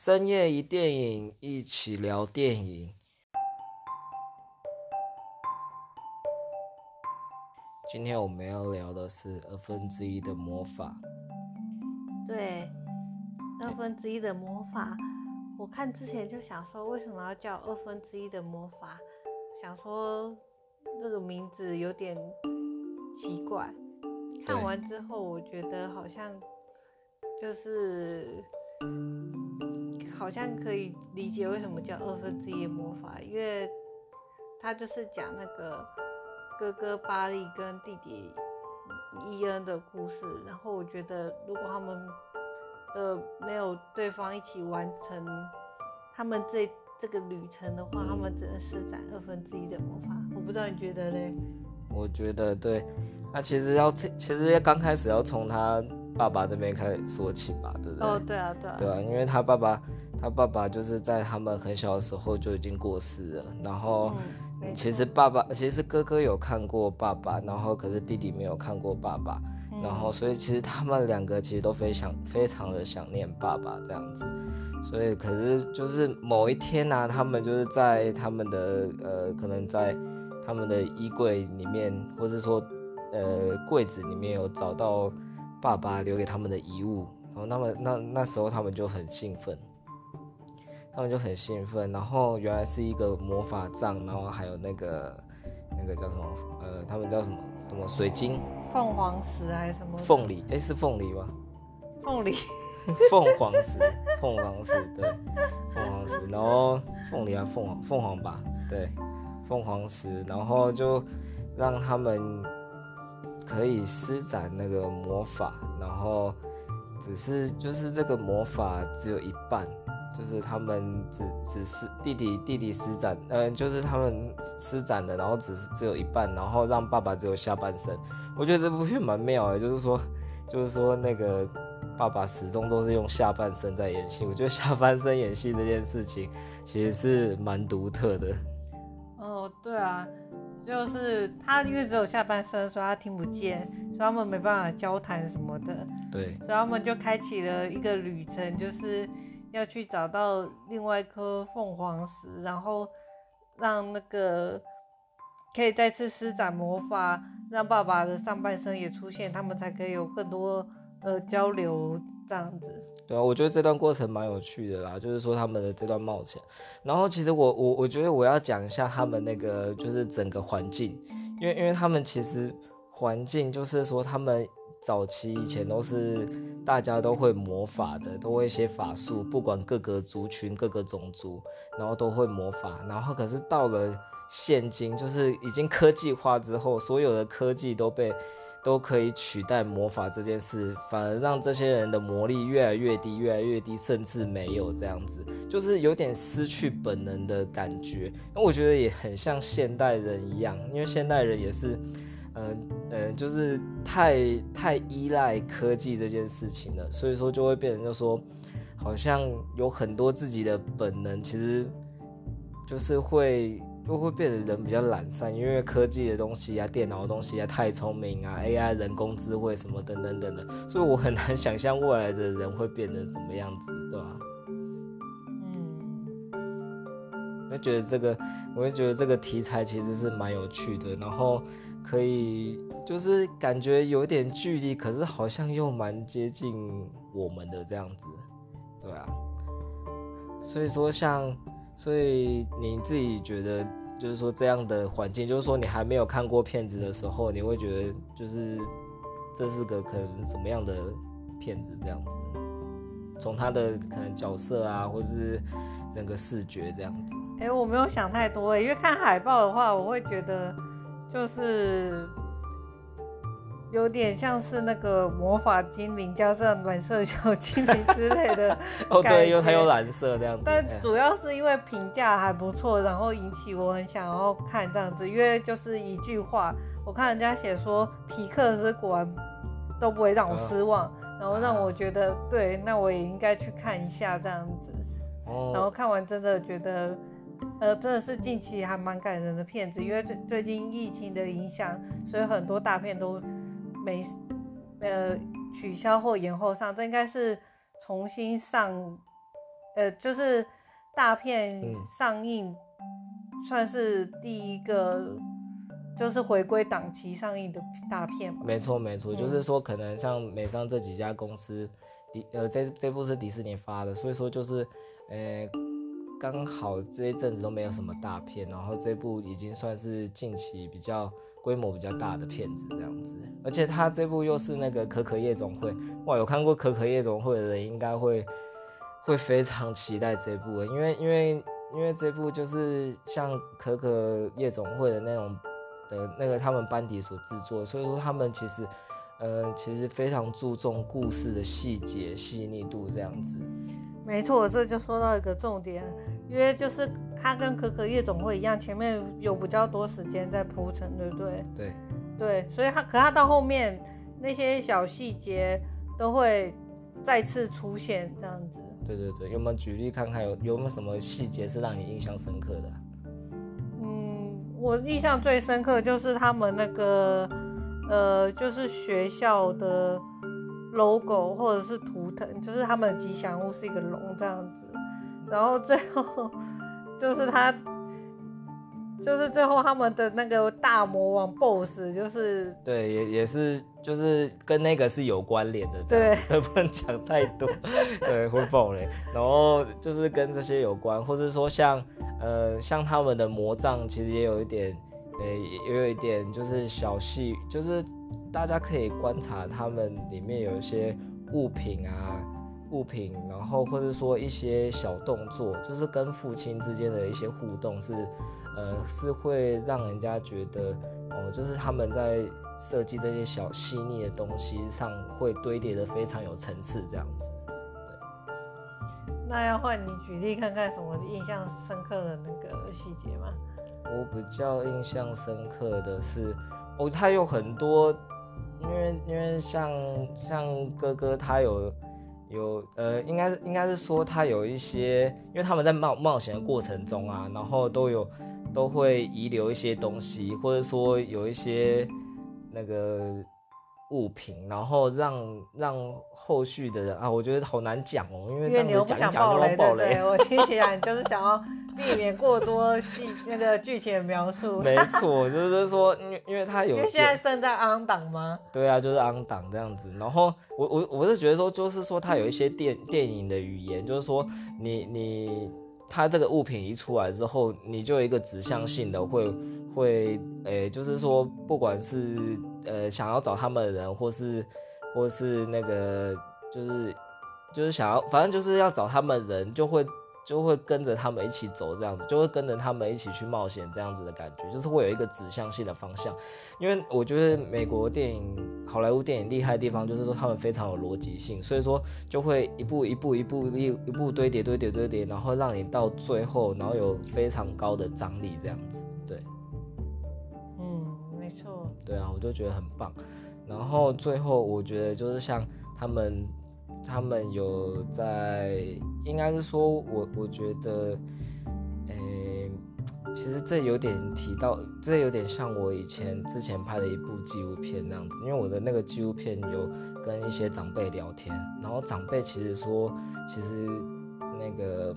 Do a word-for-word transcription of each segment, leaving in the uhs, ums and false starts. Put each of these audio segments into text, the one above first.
深夜一电影，一起聊电影。今天我们要聊的是二分之一的魔法。对，二分之一的魔法，我看之前就想说，为什么要叫二分之一的魔法？想说这个名字有点奇怪。看完之后，我觉得好像就是好像可以理解为什么叫二分之一的魔法，因为他就是讲那个哥哥巴利跟弟弟伊恩的故事。然后我觉得，如果他们呃没有对方一起完成他们这这个旅程的话，他们只能施展二分之一的魔法。我不知道你觉得嘞？我觉得对。那、啊、其实要其实刚开始要从他爸爸那边开始说起吧，对不对？哦，对啊，对啊，对啊，因为他爸爸他爸爸就是在他们很小的时候就已经过世了，然后、嗯、其实爸爸其实哥哥有看过爸爸，然后可是弟弟没有看过爸爸，嗯、然后所以其实他们两个其实都非常非常的想念爸爸这样子，所以可是就是某一天啊，他们就是在他们的呃可能在他们的衣柜里面，或是说呃柜子里面有找到爸爸留给他们的遗物，然后那么 那, 那时候他们就很兴奋，他们就很兴奋。然后原来是一个魔法杖，然后还有那个那个叫什么呃，他们叫什么什么水晶，凤凰石还是什么？凤梨？哎，是凤梨吗？凤梨，凤凰石，凤凰石，对，凤凰石。然后凤梨啊，凤凰，凤凰吧，对，凤凰石。然后就让他们可以施展那个魔法，然后只是就是这个魔法只有一半，就是他们只只是弟弟弟弟施展，嗯、呃，就是他们施展的，然后只是只有一半，然后让爸爸只有下半身。我觉得这部片蛮妙的，就是说就是说那个爸爸始终都是用下半身在演戏。我觉得下半身演戏这件事情其实是蛮独特的。哦，对啊。就是他因为只有下半身，所以他听不见，所以他们没办法交谈什么的。对，所以他们就开启了一个旅程，就是要去找到另外一颗凤凰石，然后让那个可以再次施展魔法，让爸爸的上半身也出现，他们才可以有更多呃交流这样子。对啊，我觉得这段过程蛮有趣的啦，就是说他们的这段冒险。然后其实我我我觉得我要讲一下他们那个就是整个环境，因为因为他们其实环境就是说他们早期以前都是大家都会魔法的，都会一些法术，不管各个族群各个种族，然后都会魔法。然后可是到了现今，就是已经科技化之后，所有的科技都被都可以取代魔法这件事，反而让这些人的魔力越来越低越来越低，甚至没有，这样子就是有点失去本能的感觉。那我觉得也很像现代人一样，因为现代人也是呃呃就是太太依赖科技这件事情了，所以说就会变成就说好像有很多自己的本能其实就是会就会变得人比较懒散，因为科技的东西啊、电脑的东西啊太聪明啊 ，A I 人工智慧什么等等等等，所以我很难想象未来的人会变得怎么样子，对吧、啊？嗯，我觉得这个，我会觉得这个题材其实是蛮有趣的，然后可以就是感觉有点距离，可是好像又蛮接近我们的这样子，对啊。所以说像。所以你自己觉得，就是说这样的环境，就是说你还没有看过片子的时候，你会觉得就是这是个可能什么样的片子这样子？从他的可能角色啊，或是整个视觉这样子。哎、欸，我没有想太多、欸，因为看海报的话，我会觉得就是有点像是那个魔法精灵加上蓝色小精灵之类的哦，对，因为它有蓝色这样子。但主要是因为评价还不错，然后引起我很想要看这样子，因为就是一句话，我看人家写说皮克斯果然都不会让我失望，嗯、然后让我觉得、啊、对，那我也应该去看一下这样子。哦、然后看完真的觉得，呃，真的是近期还蛮感人的片子，因为最最近疫情的影响，所以很多大片都。没呃取消或延后上，这应该是重新上呃，就是大片上映算是第一个就是回归档期上映的大片嘛。没错没错，就是说可能像美商这几家公司，呃，这这部是迪士尼发的，所以说就是呃刚好这一阵子都没有什么大片，然后这部已经算是近期比较规模比较大的片子这样子。而且他这部又是那个可可夜总会，哇，有看过可可夜总会的人应该会会非常期待这部，因为因为因为这部就是像可可夜总会的那种的那个他们班底所制作，所以说他们其实呃其实非常注重故事的细节细腻度这样子。没错，这就说到一个重点，因为就是他跟可可夜总会一样，前面有比较多时间在铺陈，对不对？对对，所以他可他到后面那些小细节都会再次出现这样子。对对对，有没有举例看看有有没有什么细节是让你印象深刻的、啊？嗯，我印象最深刻就是他们那个呃，就是学校的 logo 或者是图腾，就是他们的吉祥物是一个龙这样子，然后最后就是他就是最后他们的那个大魔王 B O S S 就是对 也, 也是就是跟那个是有关联的这样子，对，不能讲太多对，会爆雷。然后就是跟这些有关，或者说像呃像他们的魔杖其实也有一点呃也有一点就是小细，就是大家可以观察他们里面有一些物品啊物品，然后或者说一些小动作，就是跟父亲之间的一些互动是呃是会让人家觉得哦，就是他们在设计这些小细腻的东西上会堆叠的非常有层次这样子。对，那要换你举例看看什么印象深刻的那个细节吗？我比较印象深刻的是哦，他有很多，因为因为像像哥哥他有有呃，应该是应该是说他有一些，因为他们在冒冒险的过程中啊，然后都有都会遗留一些东西，或者说有一些那个物品，然后让让后续的人啊，我觉得好难讲哦，因为这样子讲一讲就要爆雷。对对，我听起来你就是想要避免过多戏那个剧情的描述。没错，就是说，因为因为他有，因为现在正在 on 档吗？对啊，就是 on 档这样子。然后我我我是觉得说，就是说他有一些电电影的语言，就是说你你他这个物品一出来之后，你就有一个指向性的会会诶，就是说不管是。呃，想要找他们的人，或是，或是那个，就是，就是想要，反正就是要找他们的人，就会，就会跟着他们一起走，这样子，就会跟着他们一起去冒险，这样子的感觉，就是会有一个指向性的方向。因为我觉得美国电影，好莱坞电影厉害的地方就是说他们非常有逻辑性，所以说就会一步一步一步一一步堆叠堆叠堆叠，然后让你到最后，然后有非常高的张力，这样子，对。对啊，我就觉得很棒。然后最后我觉得就是像他们，他们有在，应该是说我我觉得，诶，其实这有点提到，这有点像我以前之前拍的一部纪录片那样子，因为我的那个纪录片有跟一些长辈聊天，然后长辈其实说，其实那个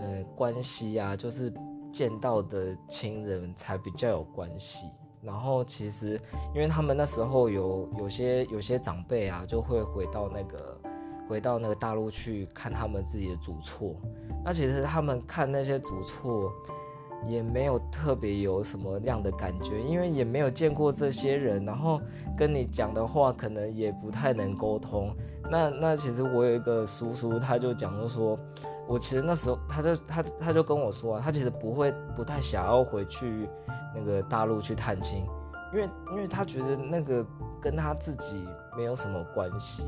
呃关系啊，就是见到的亲人才比较有关系。然后其实，因为他们那时候有有些有些长辈啊，就会回到那个回到那个大陆去看他们自己的祖厝。那其实他们看那些祖厝，也没有特别有什么样的感觉，因为也没有见过这些人，然后跟你讲的话可能也不太能沟通。那那其实我有一个叔叔，他就讲就说，我其实那时候他就他他就跟我说啊，他其实不会不太想要回去。那个大陆去探亲，因为因为他觉得那个跟他自己没有什么关系，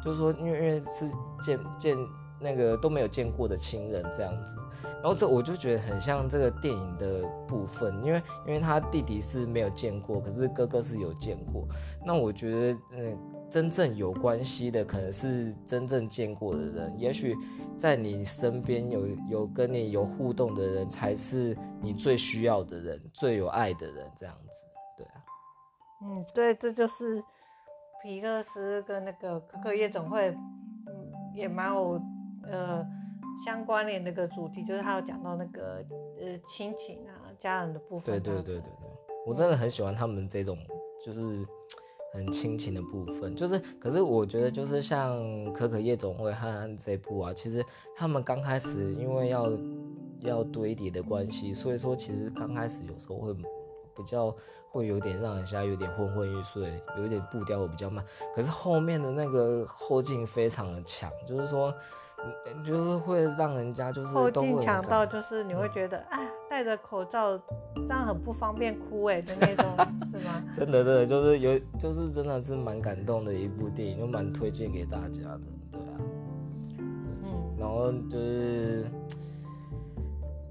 就是说因为因为是见见那个都没有见过的亲人这样子。然后这我就觉得很像这个电影的部分，因为因为他弟弟是没有见过，可是哥哥是有见过。那我觉得嗯，真正有关系的可能是真正见过的人，也许在你身边有有跟你有互动的人，才是你最需要的人，最有爱的人，这样子，对啊。嗯，对，这就是皮克斯跟那个可可夜总会，嗯，也蛮有呃相关联的一个主题，就是他有讲到那个呃亲情啊、家人的部分。对对对对对，我真的很喜欢他们这种就是很亲情的部分，就是可是我觉得就是像可可夜总会和这部啊，其实他们刚开始因为要要堆叠的关系，所以说其实刚开始有时候会比较会有点让人家有点昏昏欲睡，有点步调会比较慢，可是后面的那个后劲非常的强，就是说就是会让人家就是后劲强到就是你会觉得、嗯、啊戴着口罩这样很不方便哭哎的那种是吗？真的真的就是有就是真的是蛮感动的一部电影，就蛮推荐给大家的。对啊，对、嗯、然后就是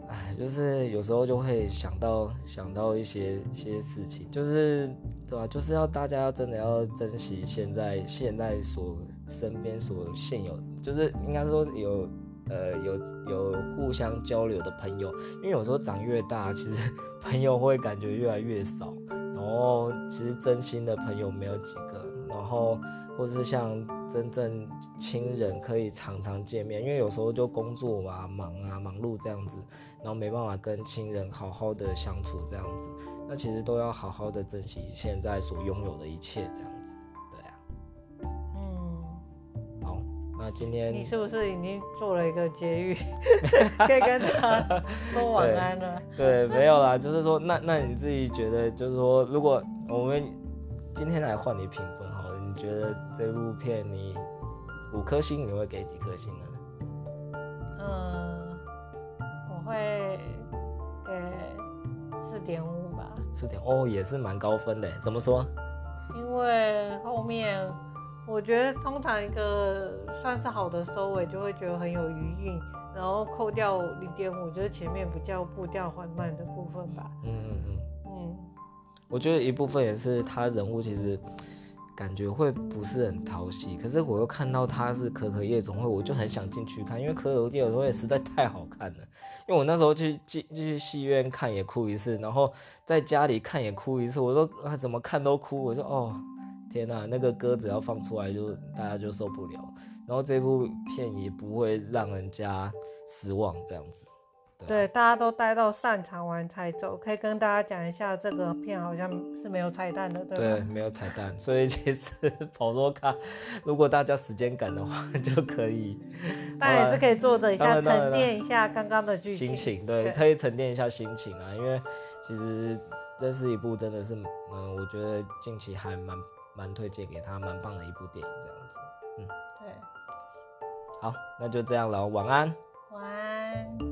哎，就是有时候就会想到想到一些一些事情，就是对吧、啊？就是要大家要真的要珍惜现在现在所身边所现有，就是应该说有呃有有互相交流的朋友，因为有时候长越大，其实朋友会感觉越来越少，然后其实真心的朋友没有几个，然后或是像真正亲人可以常常见面，因为有时候就工作嘛忙啊忙碌这样子，然后没办法跟亲人好好的相处这样子，那其实都要好好的珍惜现在所拥有的一切这样子。对啊，嗯，好，那今天你是不是已经做了一个结语可以跟他说晚安了？ 对, 对没有啦，就是说那那你自己觉得就是说如果我们今天来换你评分好了，你觉得这部片你五颗星你会给几颗星呢？嗯，我会给四点五吧。四点哦，也是蛮高分的。怎么说？因为后面我觉得通常一个算是好的收尾，就会觉得很有余韵，然后扣掉零点五，就是前面比较步调缓慢的部分吧。嗯嗯嗯。嗯，我觉得一部分也是他人物其实感觉会不是很讨喜，可是我又看到他是可可夜总会，我就很想进去看，因为可可夜总会实在太好看了。因为我那时候去去戏院看也哭一次，然后在家里看也哭一次，我说、啊、怎么看都哭，我说哦天哪、啊，那个歌只要放出来就大家就受不了。然后这部片也不会让人家失望这样子。对，大家都待到散场完才走。可以跟大家讲一下，这个片好像是没有彩蛋的，对吧？对，没有彩蛋，所以其实跑多卡，如果大家时间赶的话，就可以。当然也是可以坐着一下，沉淀一下刚刚的剧情。心情，对，对，可以沉淀一下心情啊，因为其实这是一部真的是，嗯，我觉得近期还蛮蛮推荐给他，蛮棒的一部电影，这样子。嗯，对。好，那就这样了，晚安。晚安。